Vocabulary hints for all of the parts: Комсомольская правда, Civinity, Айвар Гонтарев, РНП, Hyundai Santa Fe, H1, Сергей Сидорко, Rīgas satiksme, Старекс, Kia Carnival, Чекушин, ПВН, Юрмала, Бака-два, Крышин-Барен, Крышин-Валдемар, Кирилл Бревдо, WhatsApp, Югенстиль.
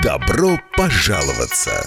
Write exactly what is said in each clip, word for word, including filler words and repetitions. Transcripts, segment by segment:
Добро пожаловаться!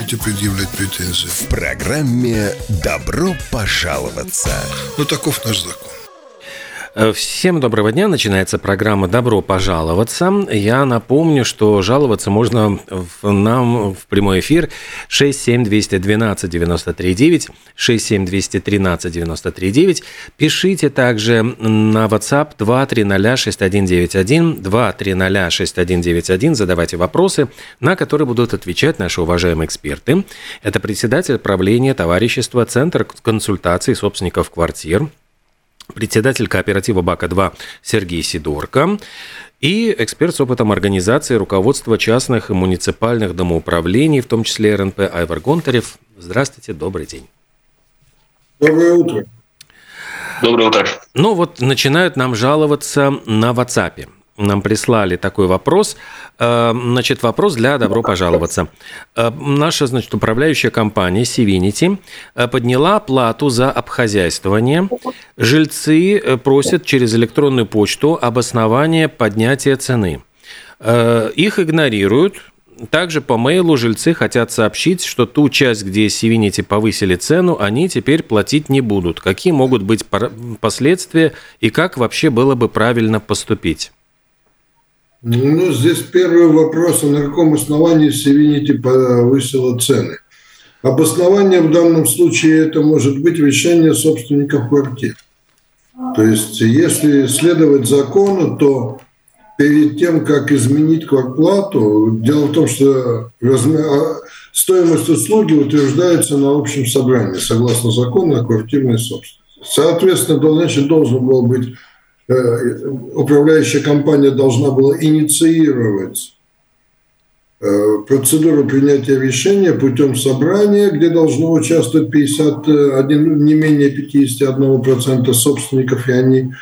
Хотите предъявлять претензии? В программе «Добро пожаловаться». Ну, таков наш закон. Всем доброго дня. Начинается программа «Добро пожаловаться». Я напомню, что жаловаться можно в нам в прямой эфир шесть семь два один два девять три девять, шесть семь два один три девять три девять. Пишите также на WhatsApp два три ноль шесть один девять один, два три ноль шесть один девять один. Задавайте вопросы, на которые будут отвечать наши уважаемые эксперты. Это председатель правления товарищества «Центр консультаций собственников квартир», председатель кооператива «Бака-два» Сергей Сидорко и эксперт с опытом организации руководства частных и муниципальных домоуправлений, в том числе эр эн пэ, Айвар Гонтарев. Здравствуйте, добрый день. Доброе утро. Доброе утро. Ну вот начинают нам жаловаться на WhatsApp. Нам прислали такой вопрос. Значит, вопрос для «Добро пожаловаться». Наша, значит, управляющая компания Civinity подняла плату за обхозяйствование. Жильцы просят через электронную почту обоснование поднятия цены. Их игнорируют. Также по мейлу жильцы хотят сообщить, что ту часть, где Civinity повысили цену, они теперь платить не будут. Какие могут быть последствия и как вообще было бы правильно поступить? Ну, здесь первый вопрос, на каком основании Civinity повысила цены. Обоснование в данном случае это может быть вещание собственников квартир. То есть, если следовать закону, то перед тем, как изменить квартплату, дело в том, что стоимость услуги утверждается на общем собрании, согласно закону о квартирной собственности. Соответственно, значит, должен был быть... управляющая компания должна была инициировать процедуру принятия решения путем собрания, где должно участвовать пятьдесят один, не менее пятьдесят один процент собственников, и они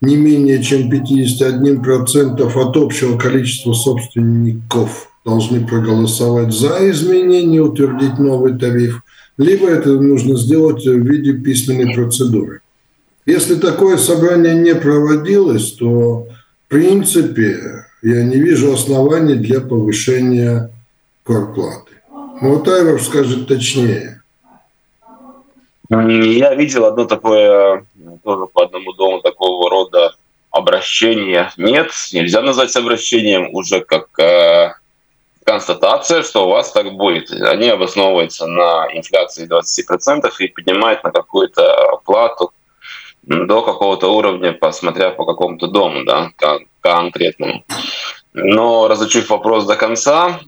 не менее чем пятьдесят один процент от общего количества собственников должны проголосовать за изменение, утвердить новый тариф, либо это нужно сделать в виде письменной процедуры. Если такое собрание не проводилось, то, в принципе, я не вижу оснований для повышения квартплаты. Вот Айвар скажет точнее. Я видел одно такое, тоже по одному дому такого рода обращение. Нет, нельзя назвать обращением, уже как э, констатация, что у вас так будет. Они обосновываются на инфляции двадцать процентов и поднимают на какую-то плату до какого-то уровня, посмотря по какому-то дому, да, конкретному. Но разучив вопрос до конца,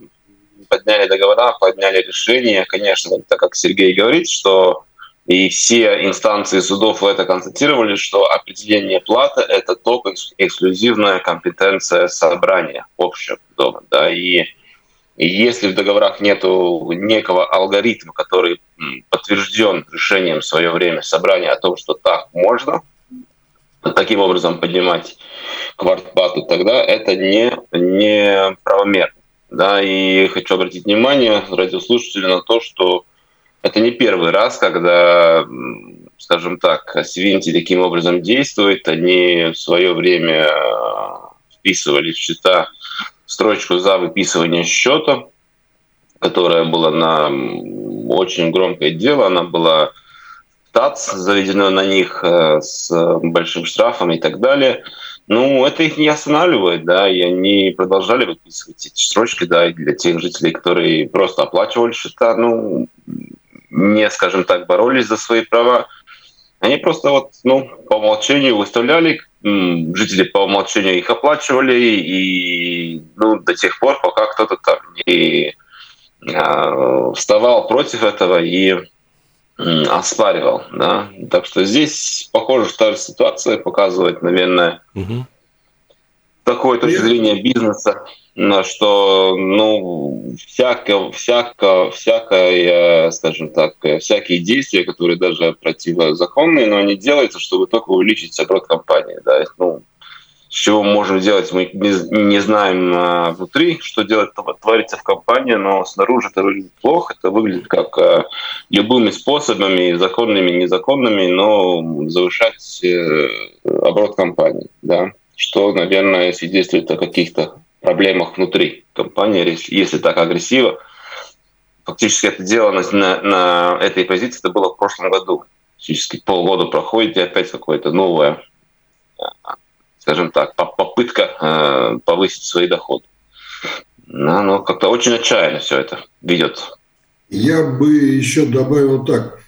подняли договора, подняли решение, конечно, так как Сергей говорит, что и все инстанции судов это констатировали, что определение платы — это только эксклюзивная компетенция собрания общего дома, да, и если в договорах нету некого алгоритма, который подтвержден решением в свое время собрания о том, что так можно, таким образом поднимать квартплату, тогда это не, не правомерно. Да, и хочу обратить внимание радиослушателей на то, что это не первый раз, когда, скажем так, Civinity таким образом действует. Они в свое время вписывали в счета строчку за выписывание счета, которая была на очень громкое дело, она была в ТАЦ заведена на них с большим штрафом и так далее. Ну, это их не останавливает, да, и они продолжали выписывать эти строчки, да, и для тех жителей, которые просто оплачивали счета, ну, не, скажем так, боролись за свои права. Они просто вот, ну, по умолчанию выставляли, жители по умолчанию их оплачивали, и, ну, до тех пор, пока кто-то там не э, вставал против этого и э, оспаривал, да. Так что здесь, похоже, что ситуация показывает, наверное, угу. такое точки зрения бизнеса, что, ну, всяко, всяко, всякое, скажем так, всякие действия, которые даже противозаконные, но они делаются, чтобы только увеличить оборот компании. Да. Ну, с чего можем делать, мы не, не знаем внутри, что делать, творится в компании, но снаружи это выглядит плохо, это выглядит как любыми способами, законными, незаконными, но завышать оборот компании, да. Что, наверное, свидетельствует о каких-то проблемах внутри компании, если так агрессивно. Фактически это дело на, на этой позиции это было в прошлом году. Фактически полгода проходит, и опять какое-то новое, скажем так, попытка э, повысить свои доходы. Но, но как-то очень отчаянно все это ведет. Я бы еще добавил так.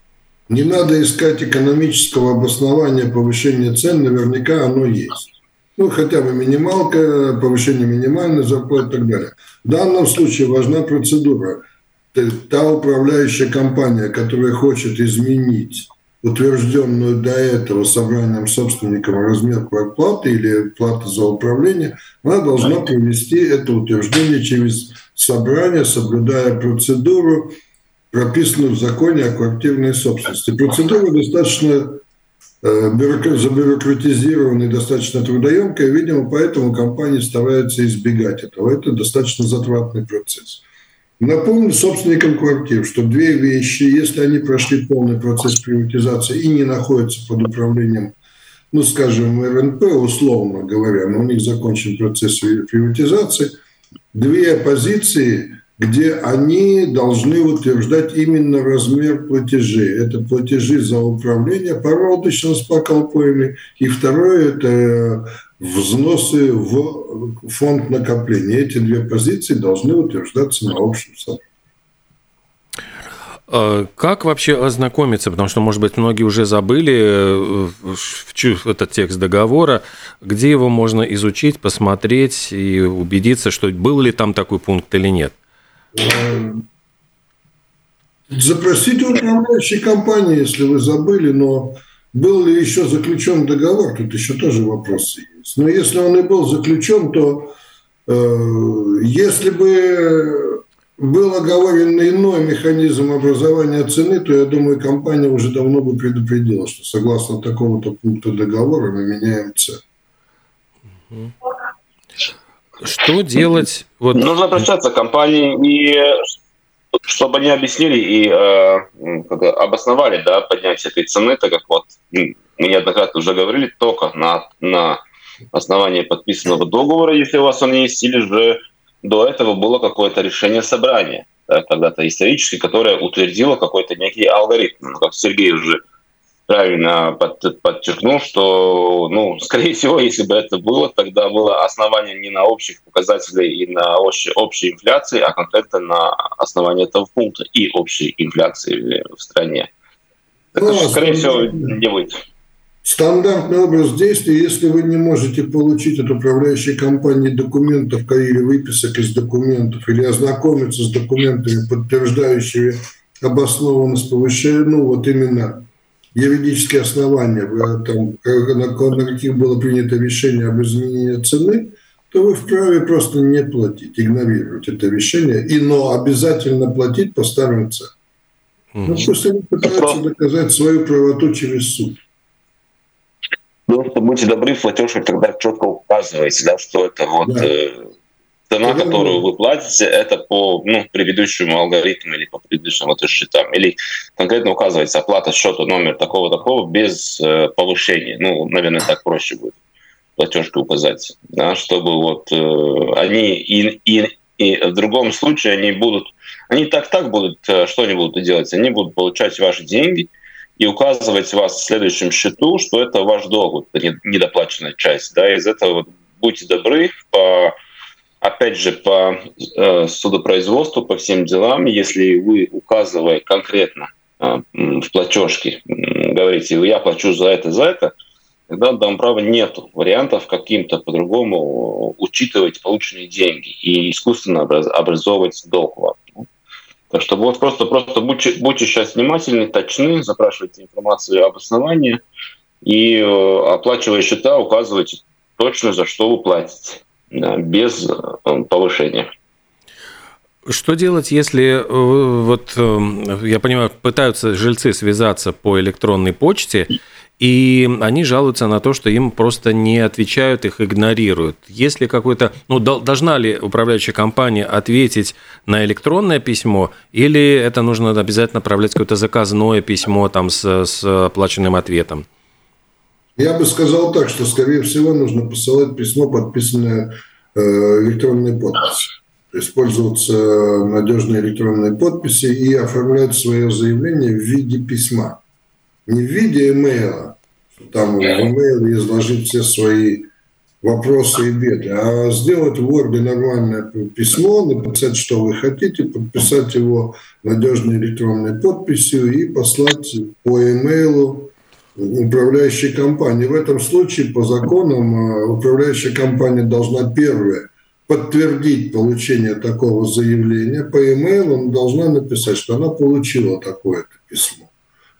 Не надо искать экономического обоснования повышения цен, наверняка оно есть. Ну, хотя бы минималка, повышение минимальной зарплаты и так далее. В данном случае важна процедура. Та управляющая компания, которая хочет изменить утвержденную до этого собранием собственником размер квартплаты или платы за управление, она должна провести это утверждение через собрание, соблюдая процедуру, прописанную в законе о квартирной собственности. Процедура достаточно... забюрократизированная, достаточно трудоемкая, видимо, поэтому компании стараются избегать этого. Это достаточно затратный процесс. Напомню собственникам квартир, что две вещи, если они прошли полный процесс приватизации и не находятся под управлением, ну, скажем, эр эн пэ, условно говоря, но у них закончен процесс приватизации, две позиции, где они должны утверждать именно размер платежей. Это платежи за управление порядочно с поколпами. И второе – это взносы в фонд накопления. Эти две позиции должны утверждаться на общем собрании. Как вообще ознакомиться? Потому что, может быть, многие уже забыли этот текст договора. Где его можно изучить, посмотреть и убедиться, что был ли там такой пункт или нет? Запросите управляющей компании, если вы забыли, но был ли еще заключен договор, тут еще тоже вопросы есть. Но если он и был заключен, то э, если бы был оговорен иной механизм образования цены, то, я думаю, компания уже давно бы предупредила, что согласно такому-то пункту договора мы меняем цену. Что делать? Вот... Нужно обращаться к компании, и чтобы они объяснили и э, обосновали, да, поднятие этой цены, так как вот мы неоднократно уже говорили, только на, на основании подписанного договора, если у вас он есть, или же до этого было какое-то решение собрания, да, когда-то исторически, которое утвердило какой-то некий алгоритм, как Сергей уже правильно подчеркнул, что, ну, скорее всего, если бы это было, тогда было основание не на общих показателях и на общей, общей инфляции, а конкретно на основании этого пункта и общей инфляции в стране. Так, ну, что, скорее всего, не будет. Стандартный образ действий, если вы не можете получить от управляющей компании документов или выписок из документов, или ознакомиться с документами, подтверждающими обоснованность повышения, ну, вот именно... юридические основания, там, на каких было принято решение об изменении цены, то вы вправе просто не платить, игнорировать это решение, и, но обязательно платить по старым ценам. Mm-hmm. Ну, пусть они пытаются доказать свою правоту через суд. Просто будьте добры, в платежках тогда четко указываете, да, что это вот да. э, цена, тогда которую вы платите, это по, ну, предыдущему алгоритму или по предыдущим вот счетам, или конкретно указывается оплата счета номер такого-такого без э, повышения. Ну, наверное, так проще будет платежки указать, да, чтобы вот э, они и, и, и в другом случае они будут, они так-так будут, что они будут делать? Они будут получать ваши деньги, и указывать вас в следующем счету, что это ваш долг, это недоплаченная часть. Да, из этого будьте добры, по, опять же, по э, судопроизводству, по всем делам, если вы, указывая конкретно э, в платежке, э, говорите, я плачу за это, за это, тогда домправа нету вариантов каким-то по-другому учитывать полученные деньги и искусственно образовывать долг вам. Так что вот просто, просто будьте, будьте сейчас внимательны, точны, запрашивайте информацию об основании и, оплачивая счета, указывайте точно, за что вы платите, да, без повышения. Что делать, если, вот я понимаю, пытаются жильцы связаться по электронной почте, и они жалуются на то, что им просто не отвечают, их игнорируют. Есть ли какой-то, ну, должна ли управляющая компания ответить на электронное письмо, или это нужно обязательно отправлять какое-то заказное письмо там, с, с оплаченным ответом? Я бы сказал так, что, скорее всего, нужно посылать письмо, подписанное электронной подписью. Использоваться надежные электронные подписи и оформлять свое заявление в виде письма. Не в виде имейла, что там в имейл изложить все свои вопросы и беды, а сделать в Word нормальное письмо, написать, что вы хотите, подписать его надежной электронной подписью и послать по имейлу управляющей компании. В этом случае по законам управляющая компания должна первое подтвердить получение такого заявления по имейлу, она должна написать, что она получила такое-то письмо.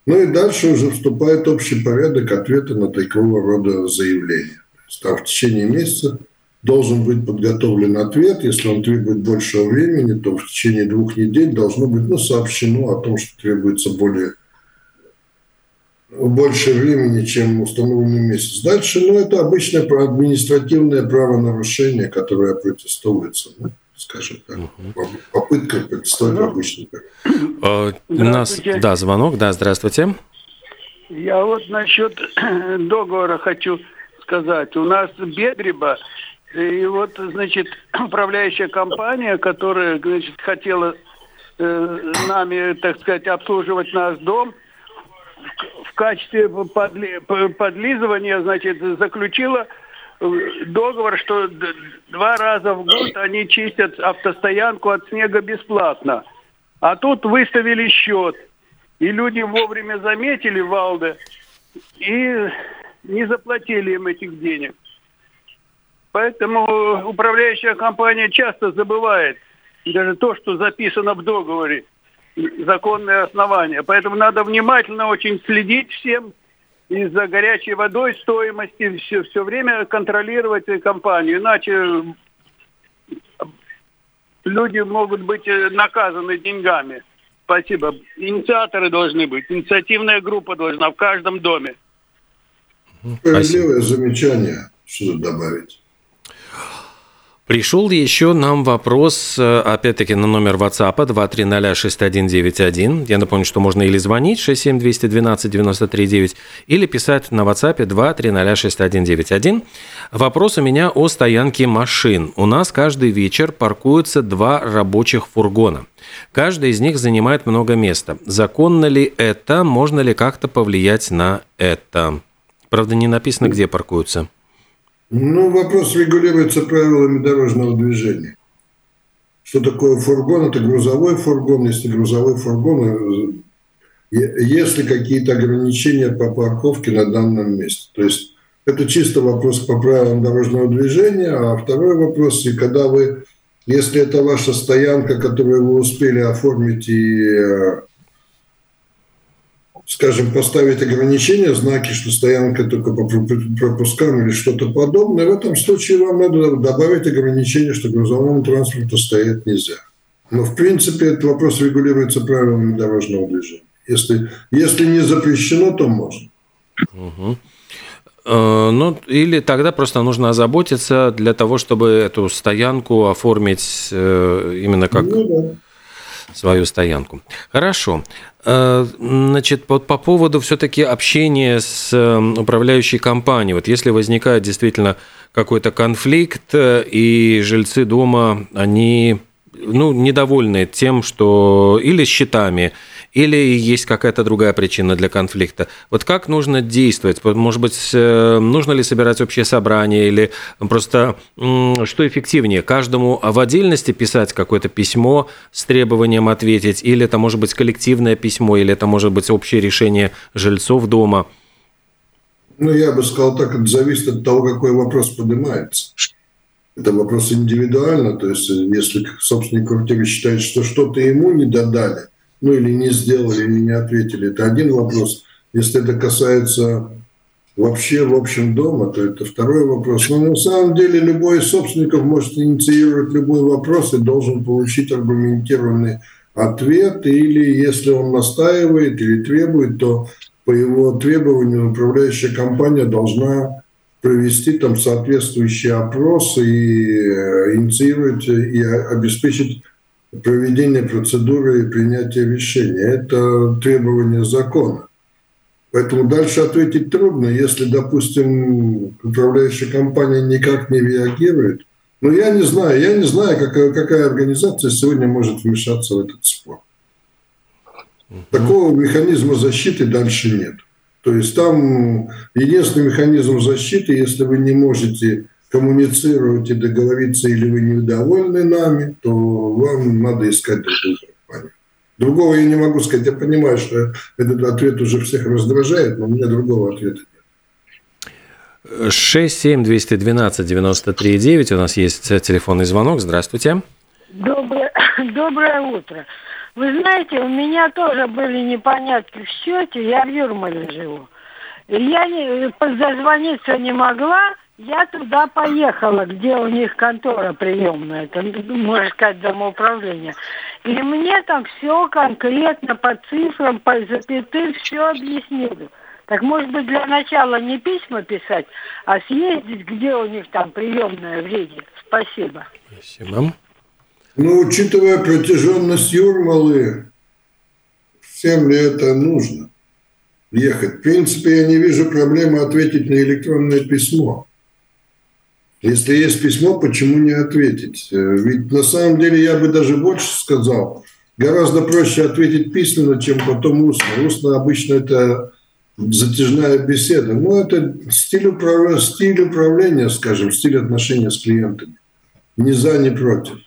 Ну и дальше уже вступает общий порядок ответа на такого рода заявления. То есть, в течение месяца должен быть подготовлен ответ. Если он требует большего времени, то в течение двух недель должно быть, ну, сообщено о том, что требуется более, больше времени, чем установленный месяц. Дальше, ну, это обычное административное правонарушение, которое протестуется, ну, скажем так. Угу. Попытка протестовать обычно. У нас, да, звонок, да, здравствуйте. Я вот насчет договора хочу сказать. У нас Бедреба, и вот, значит, управляющая компания, которая, значит, хотела э, нами, так сказать, обслуживать наш дом, в качестве подли... подлизывания, значит, заключила договор, что два раза в год они чистят автостоянку от снега бесплатно. А тут выставили счет. И люди вовремя заметили валды и не заплатили им этих денег. Поэтому управляющая компания часто забывает даже то, что записано в договоре. Законные основания. Поэтому надо внимательно очень следить всем и за горячей водой, стоимости, все, все время контролировать компанию. Иначе люди могут быть наказаны деньгами. Спасибо. Инициаторы должны быть. Инициативная группа должна в каждом доме. Справедливое замечание. Что добавить? Пришел еще нам вопрос, опять-таки, на номер WhatsApp два три ноль шесть один девять один. Я напомню, что можно или звонить шесть семь два один два девять три девять, или писать на WhatsApp два три ноль шесть один девять один. Вопрос у меня о стоянке машин. У нас каждый вечер паркуются два рабочих фургона. Каждый из них занимает много места. Законно ли это? Можно ли как-то повлиять на это? Правда, не написано, где паркуются. Ну, вопрос регулируется правилами дорожного движения. Что такое фургон? Это грузовой фургон. Если грузовой фургон, есть ли какие-то ограничения по парковке на данном месте? То есть это чисто вопрос по правилам дорожного движения. А второй вопрос, и когда вы, если это ваша стоянка, которую вы успели оформить и, скажем, поставить ограничения, знаки, что стоянка только по пропускам или что-то подобное, в этом случае вам надо добавить ограничение, что грузовому транспорту стоять нельзя. Но, в принципе, этот вопрос регулируется правилами дорожного движения. Если, если не запрещено, то можно. Угу. Э, ну, или тогда просто нужно озаботиться для того, чтобы эту стоянку оформить э, именно как... Ну, да. Свою стоянку. Хорошо. Значит, по, по поводу все-таки общения с управляющей компанией. Вот если возникает действительно какой-то конфликт, и жильцы дома, они, ну, недовольны тем, что или счетами, или есть какая-то другая причина для конфликта? Вот как нужно действовать? Может быть, нужно ли собирать общее собрание, или просто что эффективнее? Каждому в отдельности писать какое-то письмо с требованием ответить, или это может быть коллективное письмо, или это может быть общее решение жильцов дома? Ну, я бы сказал так, это зависит от того, какой вопрос поднимается. Это вопрос индивидуально, то есть если собственник квартиры считает, что что-то ему не додали, ну или не сделали, или не ответили, это один вопрос. Если это касается вообще в общем дома, то это второй вопрос. Но на самом деле любой из собственников может инициировать любой вопрос и должен получить аргументированный ответ, или если он настаивает или требует, то по его требованию управляющая компания должна провести там соответствующий опрос и инициировать и обеспечить проведение процедуры и принятие решения. Это требование закона. Поэтому дальше ответить трудно, если, допустим, управляющая компания никак не реагирует. Но я не знаю, я не знаю, какая, какая организация сегодня может вмешаться в этот спор. Такого механизма защиты дальше нет. То есть там единственный механизм защиты, если вы не можете коммуницировать и договориться, или вы недовольны нами, то вам надо искать другую компанию. Другого я не могу сказать. Я понимаю, что этот ответ уже всех раздражает, но у меня другого ответа нет. шесть семь двести двенадцать девяносто три девять. У нас есть телефонный звонок. Здравствуйте. Доброе, доброе утро. Вы знаете, у меня тоже были непонятки в счете, я в Юрмале живу. Я не, дозвониться не могла, я туда поехала, где у них контора приемная, там, можно сказать, домоуправление. И мне там все конкретно по цифрам, по запятым все объяснили. Так, может быть, для начала не письма писать, а съездить, где у них там приемная в Риге. Спасибо. Спасибо. Ну, учитывая протяженность Юрмалы, всем ли это нужно ехать? В принципе, я не вижу проблемы ответить на электронное письмо. Если есть письмо, почему не ответить? Ведь на самом деле я бы даже больше сказал. Гораздо проще ответить письменно, чем потом устно. Устно обычно это затяжная беседа. Ну, это стиль управления, стиль управления, скажем, стиль отношения с клиентами. Ни за, ни против.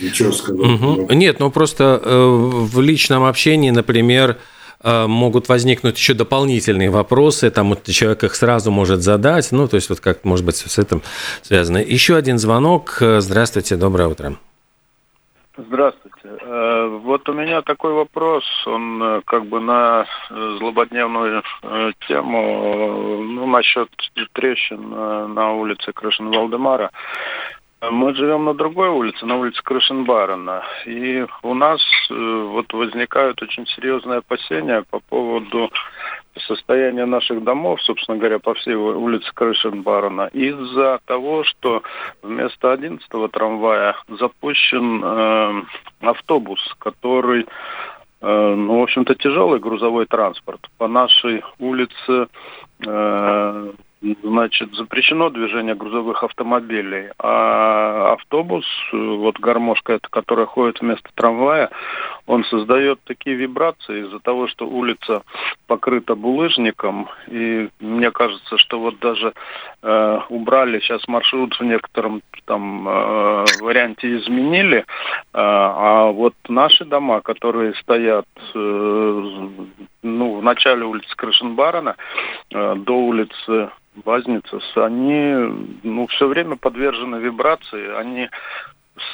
Ничего сказать. Угу. Нет, ну просто э, в личном общении, например, э, могут возникнуть еще дополнительные вопросы, там вот человек их сразу может задать, ну то есть вот как, может быть, с этим связано. Еще один звонок. Здравствуйте, доброе утро. Здравствуйте. Вот у меня такой вопрос, он как бы на злободневную тему, ну насчет трещин на улице Крышин-Валдемара. Мы живем на другой улице, на улице Крышин-Барена, и у нас вот возникают очень серьезные опасения по поводу состояния наших домов, собственно говоря, по всей улице Крышин-Барена, из-за того, что вместо одиннадцатого трамвая запущен э, автобус, который, э, ну, в общем-то, тяжелый грузовой транспорт по нашей улице. Э, Значит, запрещено движение грузовых автомобилей, а автобус, вот гармошка эта, которая ходит вместо трамвая, он создает такие вибрации из-за того, что улица покрыта булыжником, и мне кажется, что вот даже э, убрали сейчас маршрут в некотором там э, варианте изменили, э, а вот наши дома, которые стоят э, ну, в начале улицы Крышин-Барена э, до улицы Базницы, они ну, все время подвержены вибрации, они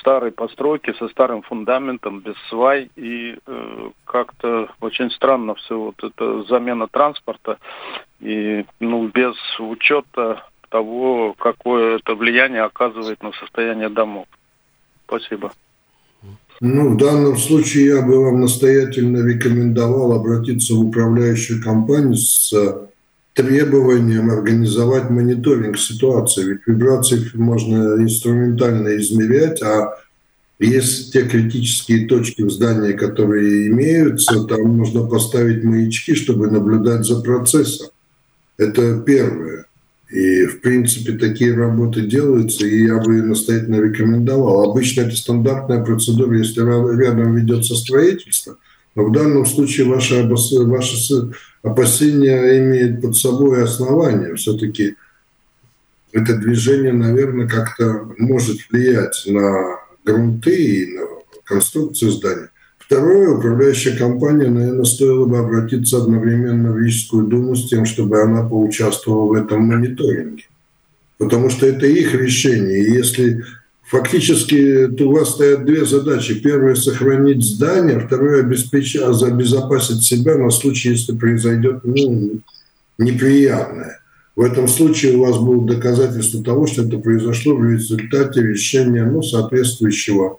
старой постройки со старым фундаментом, без свай, и э, как-то очень странно все вот это замена транспорта, и ну, без учета того, какое это влияние оказывает на состояние домов. Спасибо. Ну, в данном случае я бы вам настоятельно рекомендовал обратиться в управляющую компанию с требованием организовать мониторинг ситуации. Ведь вибрации можно инструментально измерять, а есть те критические точки в здании, которые имеются, там можно поставить маячки, чтобы наблюдать за процессом. Это первое. И, в принципе, такие работы делаются, и я бы настоятельно рекомендовал. Обычно это стандартная процедура, если рядом ведется строительство, Но в данном случае ваши, ваши опасения имеют под собой основания. Все-таки это движение, наверное, как-то может влиять на грунты и на конструкцию здания. Второе, управляющая компания, наверное, стоило бы обратиться одновременно в Рижскую думу с тем, чтобы она поучаствовала в этом мониторинге. Потому что это их решение. И если фактически у вас стоят две задачи. Первая – сохранить здание, второе – обеспечить, обезопасить себя на случай, если произойдет ну, неприятное. В этом случае у вас будут доказательства того, что это произошло в результате решения ну, соответствующего,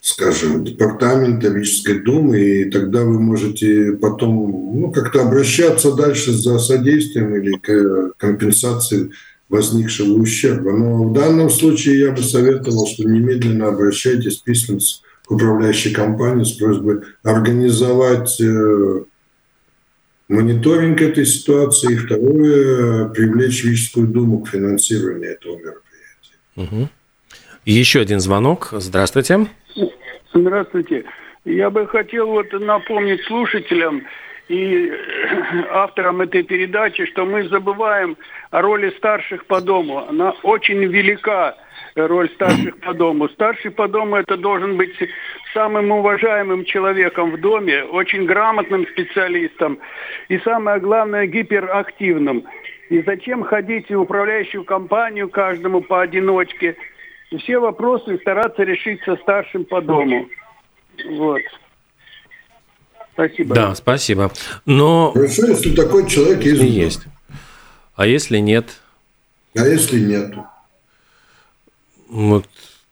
скажем, департамента Рижской думы, и тогда вы можете потом ну, как-то обращаться дальше за содействием или к компенсации возникшего ущерба. Но в данном случае я бы советовал, что немедленно обращайтесь письменно к управляющей компании с просьбой организовать э, мониторинг этой ситуации, и второе, привлечь Рижскую думу к финансированию этого мероприятия. Угу. Еще один звонок. Здравствуйте. Здравствуйте. Я бы хотел вот напомнить слушателям и авторам этой передачи, что мы забываем о роли старших по дому. Она очень велика, роль старших по дому. Старший по дому – это должен быть самым уважаемым человеком в доме, очень грамотным специалистом и, самое главное, гиперактивным. И зачем ходить в управляющую компанию каждому поодиночке? И все вопросы стараться решить со старшим по дому. Вот. Спасибо. Да, спасибо. Но... Хорошо, если такой человек есть. Есть. А если нет? А если нет? Вот.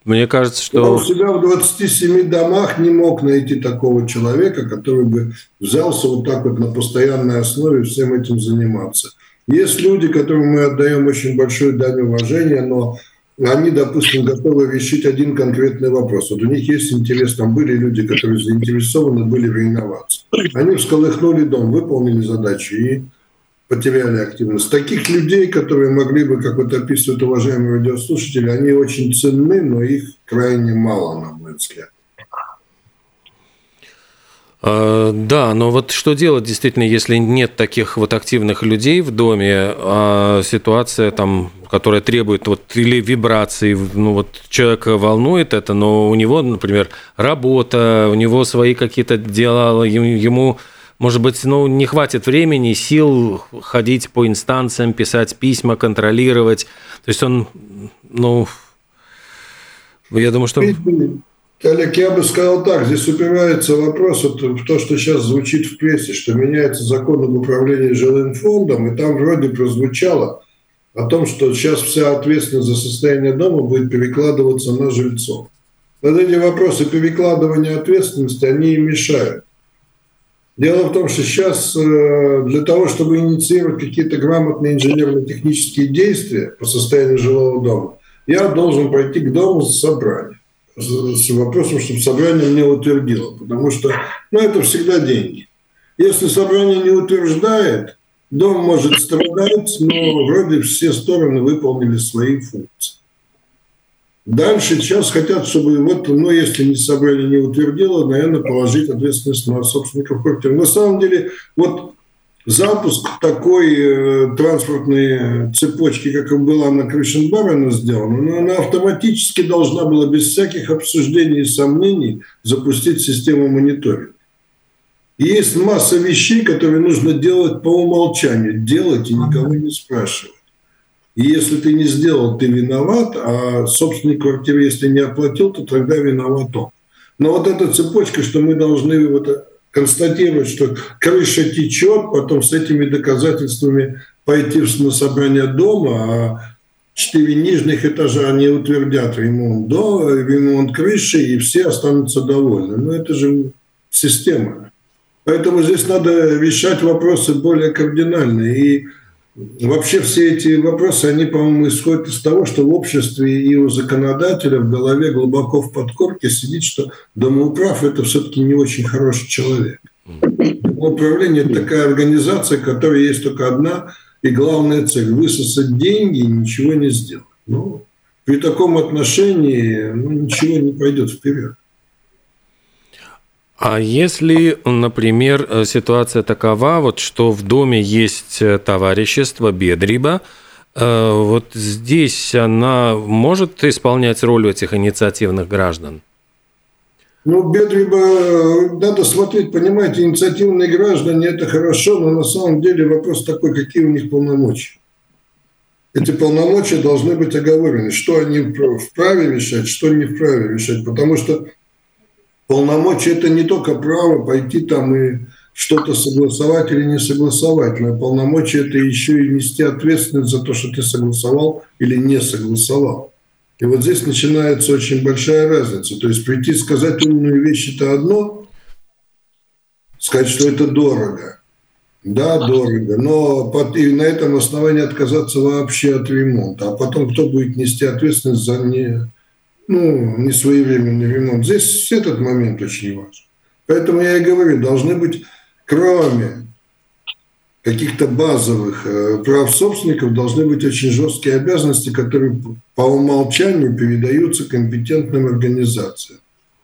Мне кажется, что... Я у себя в двадцати семи домах не мог найти такого человека, который бы взялся вот так вот на постоянной основе всем этим заниматься. Есть люди, которым мы отдаем очень большую дань уважения, но... Они, допустим, готовы решить один конкретный вопрос. Вот у них есть интерес, там были люди, которые заинтересованы были в инновации. Они всколыхнули дом, выполнили задачу и потеряли активность. Таких людей, которые могли бы, как вот описывают уважаемые радиослушатели, они очень ценны, но их крайне мало, на мой взгляд. Да, но вот что делать действительно, если нет таких вот активных людей в доме, а ситуация там, которая требует вот или вибрации, ну вот человека волнует это, но у него, например, работа, у него свои какие-то дела, ему, может быть, ну, не хватит времени, сил ходить по инстанциям, писать письма, контролировать, то есть он, ну, я думаю, что... Олег, я бы сказал так, здесь упирается вопрос вот в то, что сейчас звучит в прессе, что меняется закон об управлении жилым фондом, и там вроде прозвучало о том, что сейчас вся ответственность за состояние дома будет перекладываться на жильцов. Вот эти вопросы перекладывания ответственности, они и мешают. Дело в том, что сейчас для того, чтобы инициировать какие-то грамотные инженерно-технические действия по состоянию жилого дома, я должен пойти к дому за собранием. С вопросом, чтобы собрание не утвердило, потому что ну, это всегда деньги. Если собрание не утверждает, дом может страдать, но вроде все стороны выполнили свои функции. Дальше сейчас хотят, чтобы вот, ну, если не собрание не утвердило, наверное, положить ответственность на собственников квартир. На самом деле, вот запуск такой э, транспортной цепочки, как и была на Кришин-Барена сделана, но она автоматически должна была без всяких обсуждений и сомнений запустить систему мониторинга. И есть масса вещей, которые нужно делать по умолчанию, делать и никого не спрашивать. И если ты не сделал, ты виноват, а собственник квартиры, если не оплатил, то тогда виноват он. Но вот эта цепочка, что мы должны... Вот, констатировать, что крыша течет, потом с этими доказательствами пойти на собрание дома, а четыре нижних этажа не утвердят ремонт, до, ремонт крыши, и все останутся довольны. Но это же система. Поэтому здесь надо решать вопросы более кардинально. И вообще все эти вопросы, они, по-моему, исходят из того, что в обществе и у законодателя в голове глубоко в подкорке сидит, что домоуправ – это все-таки не очень хороший человек. Домоуправление – это такая организация, которая есть только одна и главная цель – высосать деньги и ничего не сделать. Ну, при таком отношении ну, ничего не пойдет вперед. А если, например, ситуация такова, вот, что в доме есть товарищество бедрība, вот здесь она может исполнять роль этих инициативных граждан? Ну, бедрība, надо смотреть, понимаете, инициативные граждане – это хорошо, но на самом деле вопрос такой, какие у них полномочия. Эти полномочия должны быть оговорены, что они вправе решать, что не вправе решать, потому что полномочия – это не только право пойти там и что-то согласовать или не согласовать, но полномочия – это еще и нести ответственность за то, что ты согласовал или не согласовал. И вот здесь начинается очень большая разница. То есть прийти и сказать умную вещь – это одно, сказать, что это дорого. Да, дорого, но и на этом основании отказаться вообще от ремонта. А потом кто будет нести ответственность за не, ну, несвоевременный ремонт? Здесь этот момент очень важен. Поэтому я и говорю, должны быть, кроме каких-то базовых прав собственников, должны быть очень жесткие обязанности, которые по умолчанию передаются компетентным организациям,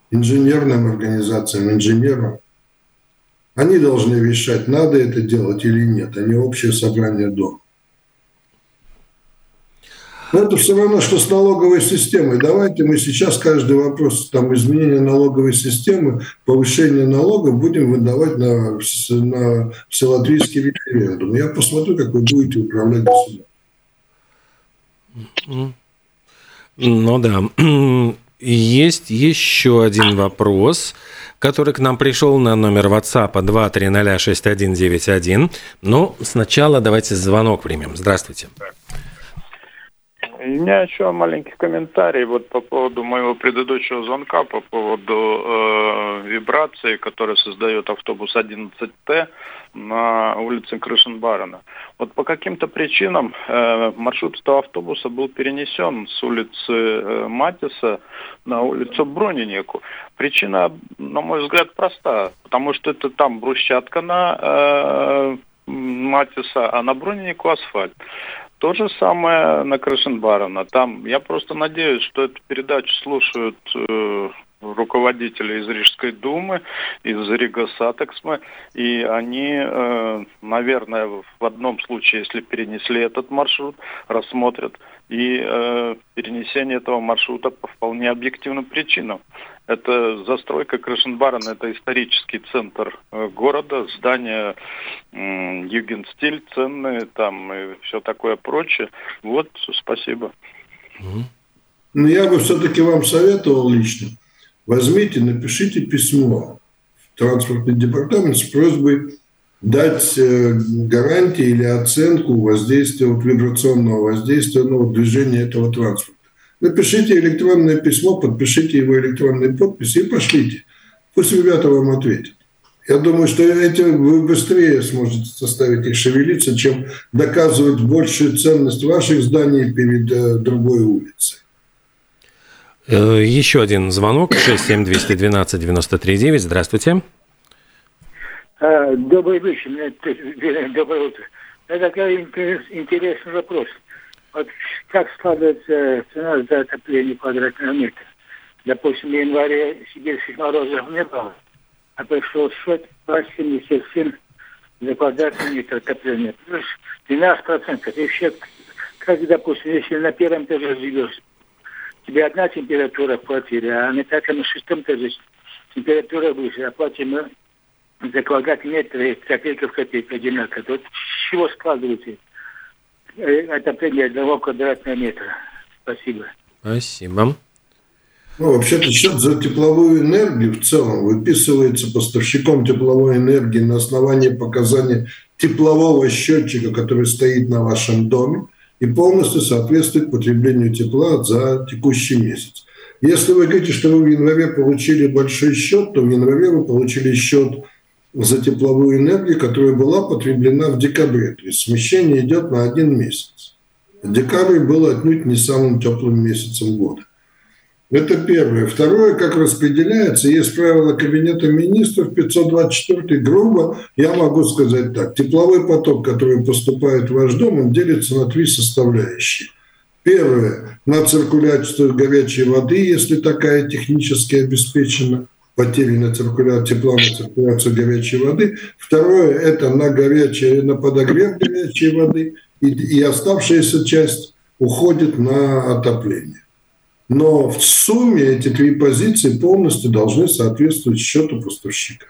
инженерным организациям, инженерам. Они должны решать, надо это делать или нет, а не общее собрание дома. Но это все равно, что с налоговой системой. Давайте мы сейчас каждый вопрос там, изменения налоговой системы, повышение налога будем выдавать на, на вселатвийский референдум. Я посмотрю, как вы будете управлять государством. Ну да. Есть еще один вопрос, который к нам пришел на номер WhatsApp два три ноль шесть один девять один. Но сначала давайте звонок примем. Здравствуйте. У меня еще маленький комментарий вот по поводу моего предыдущего звонка, по поводу э, вибрации, которую создает автобус одиннадцать Т на улице Крышин-Барена. Вот по каким-то причинам э, маршрут этого автобуса был перенесен с улицы э, Матиса на улицу Бронинеку. Причина, на мой взгляд, проста, потому что это там брусчатка на э, Матиса, а на Бронинеку асфальт. То же самое на Крышин-Барена. Там я просто надеюсь, что эту передачу слушают э, руководители из Рижской думы, из Rīgas satiksme, и они, э, наверное, в одном случае, если перенесли этот маршрут, рассмотрят и э, перенесение этого маршрута по вполне объективным причинам. Это застройка Крышин-Барена, это исторический центр города, здания м- Югенстиль, ценные там и все такое прочее. Вот, спасибо. Ну, я бы все-таки вам советовал лично. Возьмите, напишите письмо в транспортный департамент с просьбой дать гарантии или оценку воздействия, вот, вибрационного воздействия, ну, движения этого транспорта. Напишите электронное письмо, подпишите его электронной подписью и пошлите. Пусть ребята вам ответят. Я думаю, что этим вы быстрее сможете заставить их шевелиться, чем доказывать большую ценность ваших зданий перед э, другой улицей. Еще один звонок. шесть семь два один два девять три девять. Здравствуйте. Добрый вечер. Доброе утро. Это такой интересный вопрос. Вот как складывается цена за отопление квадратного метра? Допустим, в январе сибирских морозов не было, а пришел счет два семьдесят семь за квадратный метр отопления. Плюс двенадцать процентов. И все, как, допустим, если на первом этаже живешь, тебе одна температура в квартире, а на пятом и шестом этаже температура выше. А платим за квадратный метр и копейка в копейку одинаково. Вот с чего складывается это? Отопление одного квадратного метра. Спасибо. Спасибо. Ну, вообще-то счет за тепловую энергию в целом выписывается поставщиком тепловой энергии на основании показаний теплового счетчика, который стоит на вашем доме и полностью соответствует потреблению тепла за текущий месяц. Если вы говорите, что вы в январе получили большой счет, то в январе вы получили счет за тепловую энергию, которая была потреблена в декабре. То есть смещение идет на один месяц. Декабрь был отнюдь не самым теплым месяцем года. Это первое. Второе, как распределяется, есть правило Кабинета министров пятьсот двадцать четыре, грубо, я могу сказать так. Тепловой поток, который поступает в ваш дом, он делится на три составляющие. Первое, на циркуляцию горячей воды, если такая технически обеспечена. потери на циркуляцию, тепла на циркуляцию горячей воды. Второе – это на горячее, на подогрев горячей воды. И, и оставшаяся часть уходит на отопление. Но в сумме эти три позиции полностью должны соответствовать счету поставщика.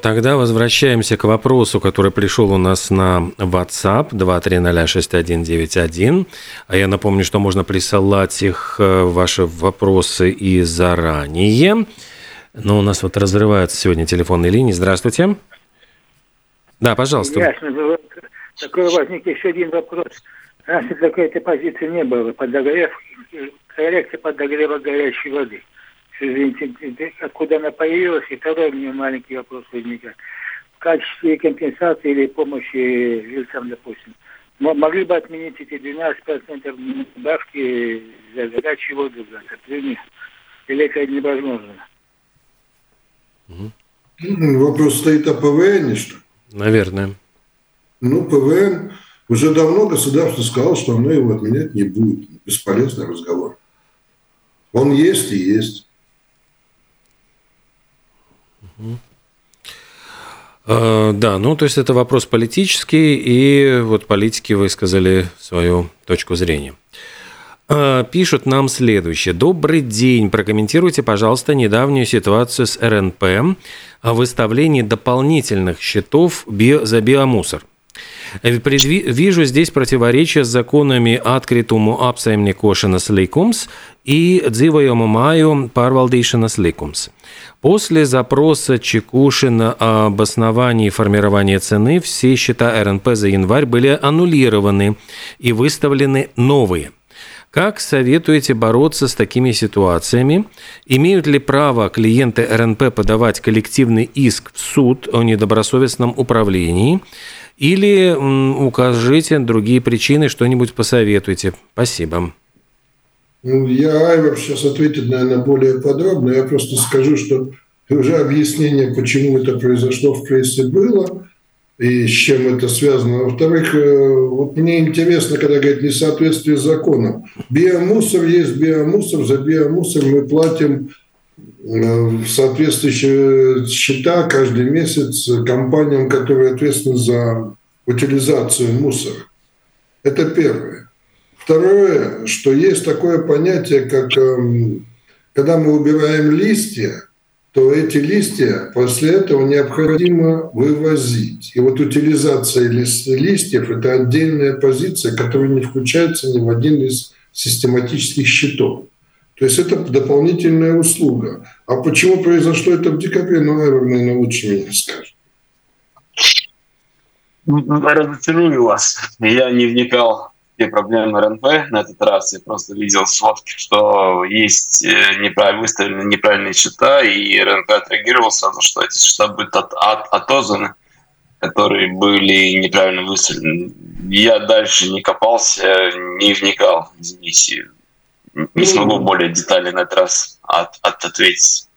Тогда возвращаемся к вопросу, который пришел у нас на WhatsApp два три ноль шесть один девять один. А я напомню, что можно присылать их, ваши вопросы, и заранее. Но у нас вот разрываются сегодня телефонные линии. Здравствуйте. Да, пожалуйста. Ясно. Такой возник еще один вопрос. Раньше какой-то позиции не было. Подогрев, коррекция подогрева горячей воды. Извините, откуда она появилась? И второй у меня маленький вопрос возникает. В качестве компенсации или помощи жильцам, допустим, могли бы отменить эти двенадцать процентов добавки за горячую воду, за отопление? Или это невозможно? Вопрос стоит о ПВН, что ли? Наверное. Ну, ПВН уже давно государство сказало, что оно его отменять не будет. Бесполезный разговор. Он есть и есть. Угу. Э, да, ну то есть это вопрос политический, и вот политики высказали свою точку зрения. Э, пишут нам следующее. Добрый день. Прокомментируйте, пожалуйста, недавнюю ситуацию с эр эн пэ о выставлении дополнительных счетов био- за биомусор. Вижу здесь противоречие с законами «Откритуму апсаимникошенас лейкумс» и «Дзивоему маю парвалдейшенас лейкумс». После запроса Чекушина об обосновании формирования цены все счета эр эн пэ за январь были аннулированы и выставлены новые. Как советуете бороться с такими ситуациями? Имеют ли право клиенты эр эн пэ подавать коллективный иск в суд о недобросовестном управлении? Или м, укажите другие причины, что-нибудь посоветуйте. Спасибо. Ну, я, Айвар, сейчас ответит, наверное, более подробно. Я просто скажу, что уже объяснение, почему это произошло, в прессе было и с чем это связано. Во-вторых, вот мне интересно, когда говорят несоответствие законам. Биомусор есть биомусор, за биомусор мы платим соответствующие счета каждый месяц компаниям, которые ответственны за утилизацию мусора. Это первое. Второе, что есть такое понятие, как когда мы убираем листья, то эти листья после этого необходимо вывозить. И вот утилизация листьев – это отдельная позиция, которая не включается ни в один из систематических счетов. То есть это дополнительная услуга. А почему произошло это в декабре, ну, наверное, лучше меня скажет. Разочарую вас. Я не вникал в те проблемы эр эн пэ на этот раз. Я просто видел сводки, что есть неправильно выставлены неправильные счета, и эр эн пэ отреагировал сразу, что эти счета будут от, от, отозваны, которые были неправильно выставлены. Я дальше не копался, не вникал, извините. Не смогу более детально на этот раз от, от ответить.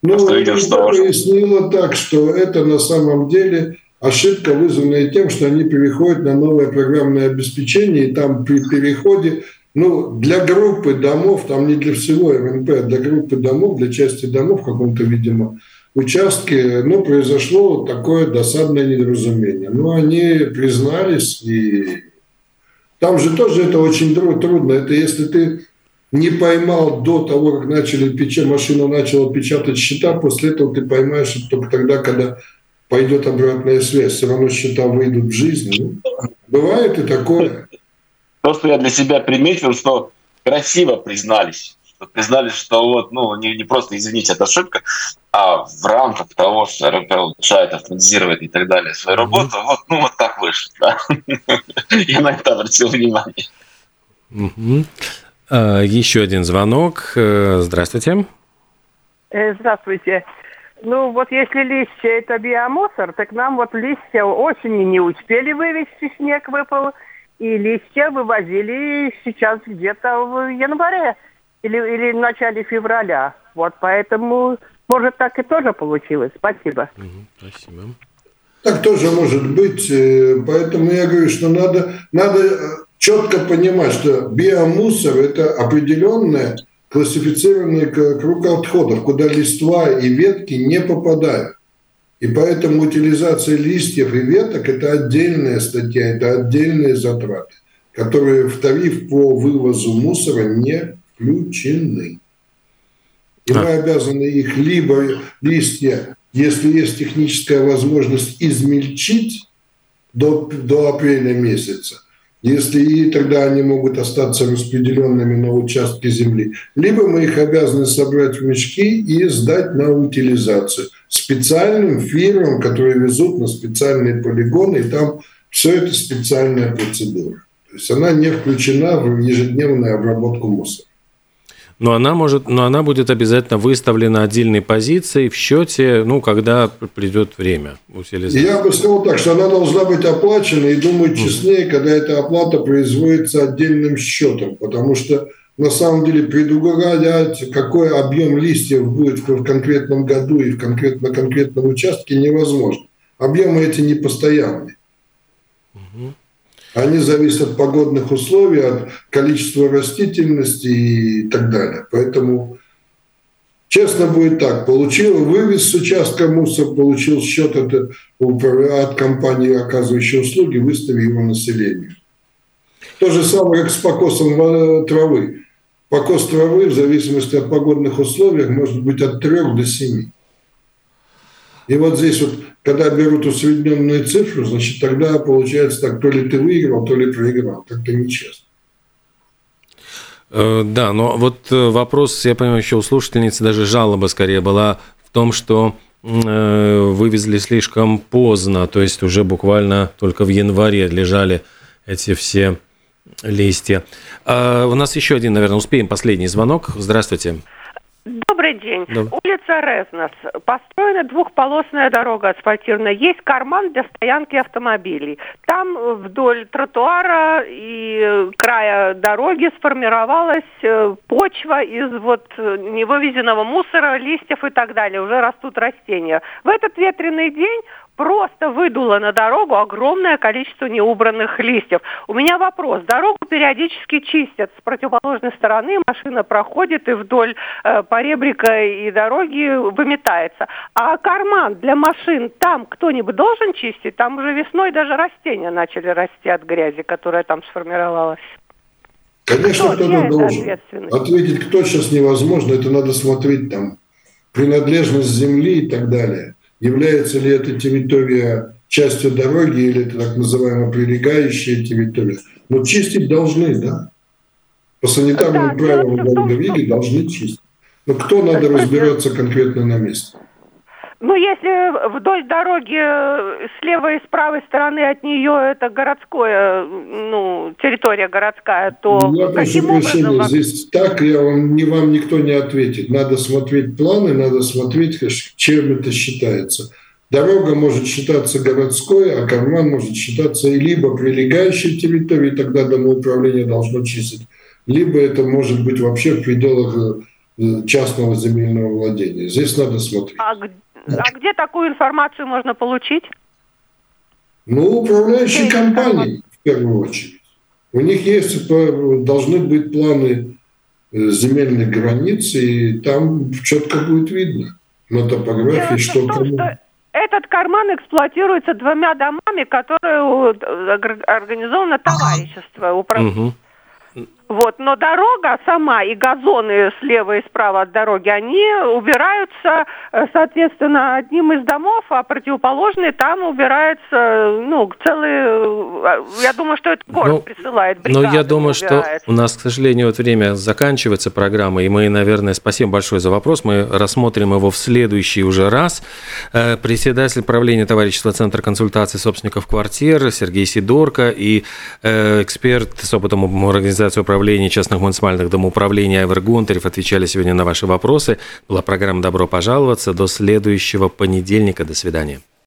Ну, я пояснила так, что это на самом деле ошибка, вызванная тем, что они переходят на новое программное обеспечение, и там при переходе, ну, для группы домов, там не для всего эр эн пэ, а для группы домов, для части домов в каком-то, видимо, участке, ну, произошло такое досадное недоразумение. Ну, они признались, и там же тоже это очень трудно. Это если ты не поймал до того, как начали печать, машина начала печатать счета, после этого ты поймаешь это только тогда, когда пойдет обратная связь. Все равно счета выйдут в жизнь. Ну, бывает и такое. То, что я для себя приметил, что красиво признались. Что признались, что вот, ну, не, не просто, извините, это ошибка, а в рамках того, что эр эн пэ улучшает, автоматизирует и так далее свою работу, mm-hmm. вот, ну, вот так вышло. Да. Я на это обратил внимание. Mm-hmm. Еще один звонок. Здравствуйте. Здравствуйте. Ну, вот если листья – это биомусор, так нам вот листья осенью не успели вывести, снег выпал, и листья вывозили сейчас где-то в январе или, или в начале февраля. Вот поэтому, может, так и тоже получилось. Спасибо. Угу, спасибо. Так тоже может быть. Поэтому я говорю, что надо... надо... четко понимать, что биомусор – это определенная классифицированы как круг отходов, куда листва и ветки не попадают. И поэтому утилизация листьев и веток – это отдельная статья, это отдельные затраты, которые в тариф по вывозу мусора не включены. И мы обязаны их либо листья, если есть техническая возможность, измельчить до, до апреля месяца, если и тогда они могут остаться распределенными на участке земли, либо мы их обязаны собрать в мешки и сдать на утилизацию специальным фирмам, которые везут на специальные полигоны, и там все это специальная процедура. То есть она не включена в ежедневную обработку мусора. Но она, может, но она будет обязательно выставлена отдельной позицией в счете, ну, когда придет время утилизации. Я бы сказал так, что она должна быть оплачена, и, думаю, честнее, mm. когда эта оплата производится отдельным счетом, потому что, на самом деле, предугадать, какой объем листьев будет в конкретном году и в конкретно, на конкретном участке, невозможно. Объемы эти непостоянные. Mm-hmm. Они зависят от погодных условий, от количества растительности и так далее. Поэтому честно будет так. Получил, вывез с участка мусор, получил счет от, от компании, оказывающей услуги, выставил его населению. То же самое, как с покосом травы. Покос травы в зависимости от погодных условий может быть от трёх до семи. И вот здесь вот, когда берут усредненную цифру, значит, тогда получается так, то ли ты выиграл, то ли проиграл. Так-то нечестно. Да, но вот вопрос, я понимаю, еще у слушательницы даже жалоба скорее была в том, что вывезли слишком поздно, то есть уже буквально только в январе лежали эти все листья. А у нас еще один, наверное, успеем, последний звонок. Здравствуйте. Добрый день. Да. Улица Резнос. Построена двухполосная дорога асфальтированная. Есть карман для стоянки автомобилей. Там вдоль тротуара и края дороги сформировалась почва из вот невывезенного мусора, листьев и так далее. Уже растут растения. В этот ветреный день просто выдуло на дорогу огромное количество неубранных листьев. У меня вопрос. Дорогу периодически чистят с противоположной стороны, машина проходит и вдоль э, поребрика и дороги выметается. А карман для машин там кто-нибудь должен чистить? Там уже весной даже растения начали расти от грязи, которая там сформировалась. Конечно, кто, кто-то должен. Ответить, кто сейчас невозможно, это надо смотреть там принадлежность земли и так далее. Является ли эта территория частью дороги или это так называемая прилегающая территория? Но чистить должны, да. По санитарным да, правилам города Риги должны чистить. Но кто надо разберется конкретно на месте? Ну, если вдоль дороги слева и с правой стороны от нее это городское, ну, территория городская, то я прошу прощения, вам... здесь так я вам, не, вам никто не ответит. Надо смотреть планы, надо смотреть, чем это считается. Дорога может считаться городской, а карман может считаться либо прилегающей территорией, тогда домоуправление должно чистить, либо это может быть вообще в пределах частного земельного владения. Здесь надо смотреть. А где... А где такую информацию можно получить? Ну, управляющие компании, в первую очередь. У них есть, должны быть планы земельных границ, и там четко будет видно на топографии, что кому... Этот карман эксплуатируется двумя домами, которые организовано товарищество управления. Угу. Вот, но дорога сама и газоны слева и справа от дороги, они убираются, соответственно, одним из домов, а противоположный там убирается, ну, целый, я думаю, что это город ну, присылает бригады. Но я думаю, убирается. Что у нас, к сожалению, вот время заканчивается программа, и мы, наверное, спасибо большое за вопрос, мы рассмотрим его в следующий уже раз. Председатель правления товарищества Центра консультации собственников квартир Сергей Сидорко и эксперт с опытом организации управления частных муниципальных домоуправлений Айвар Гонтарев отвечали сегодня на ваши вопросы. Была программа «Добро пожаловаться». До следующего понедельника. До свидания.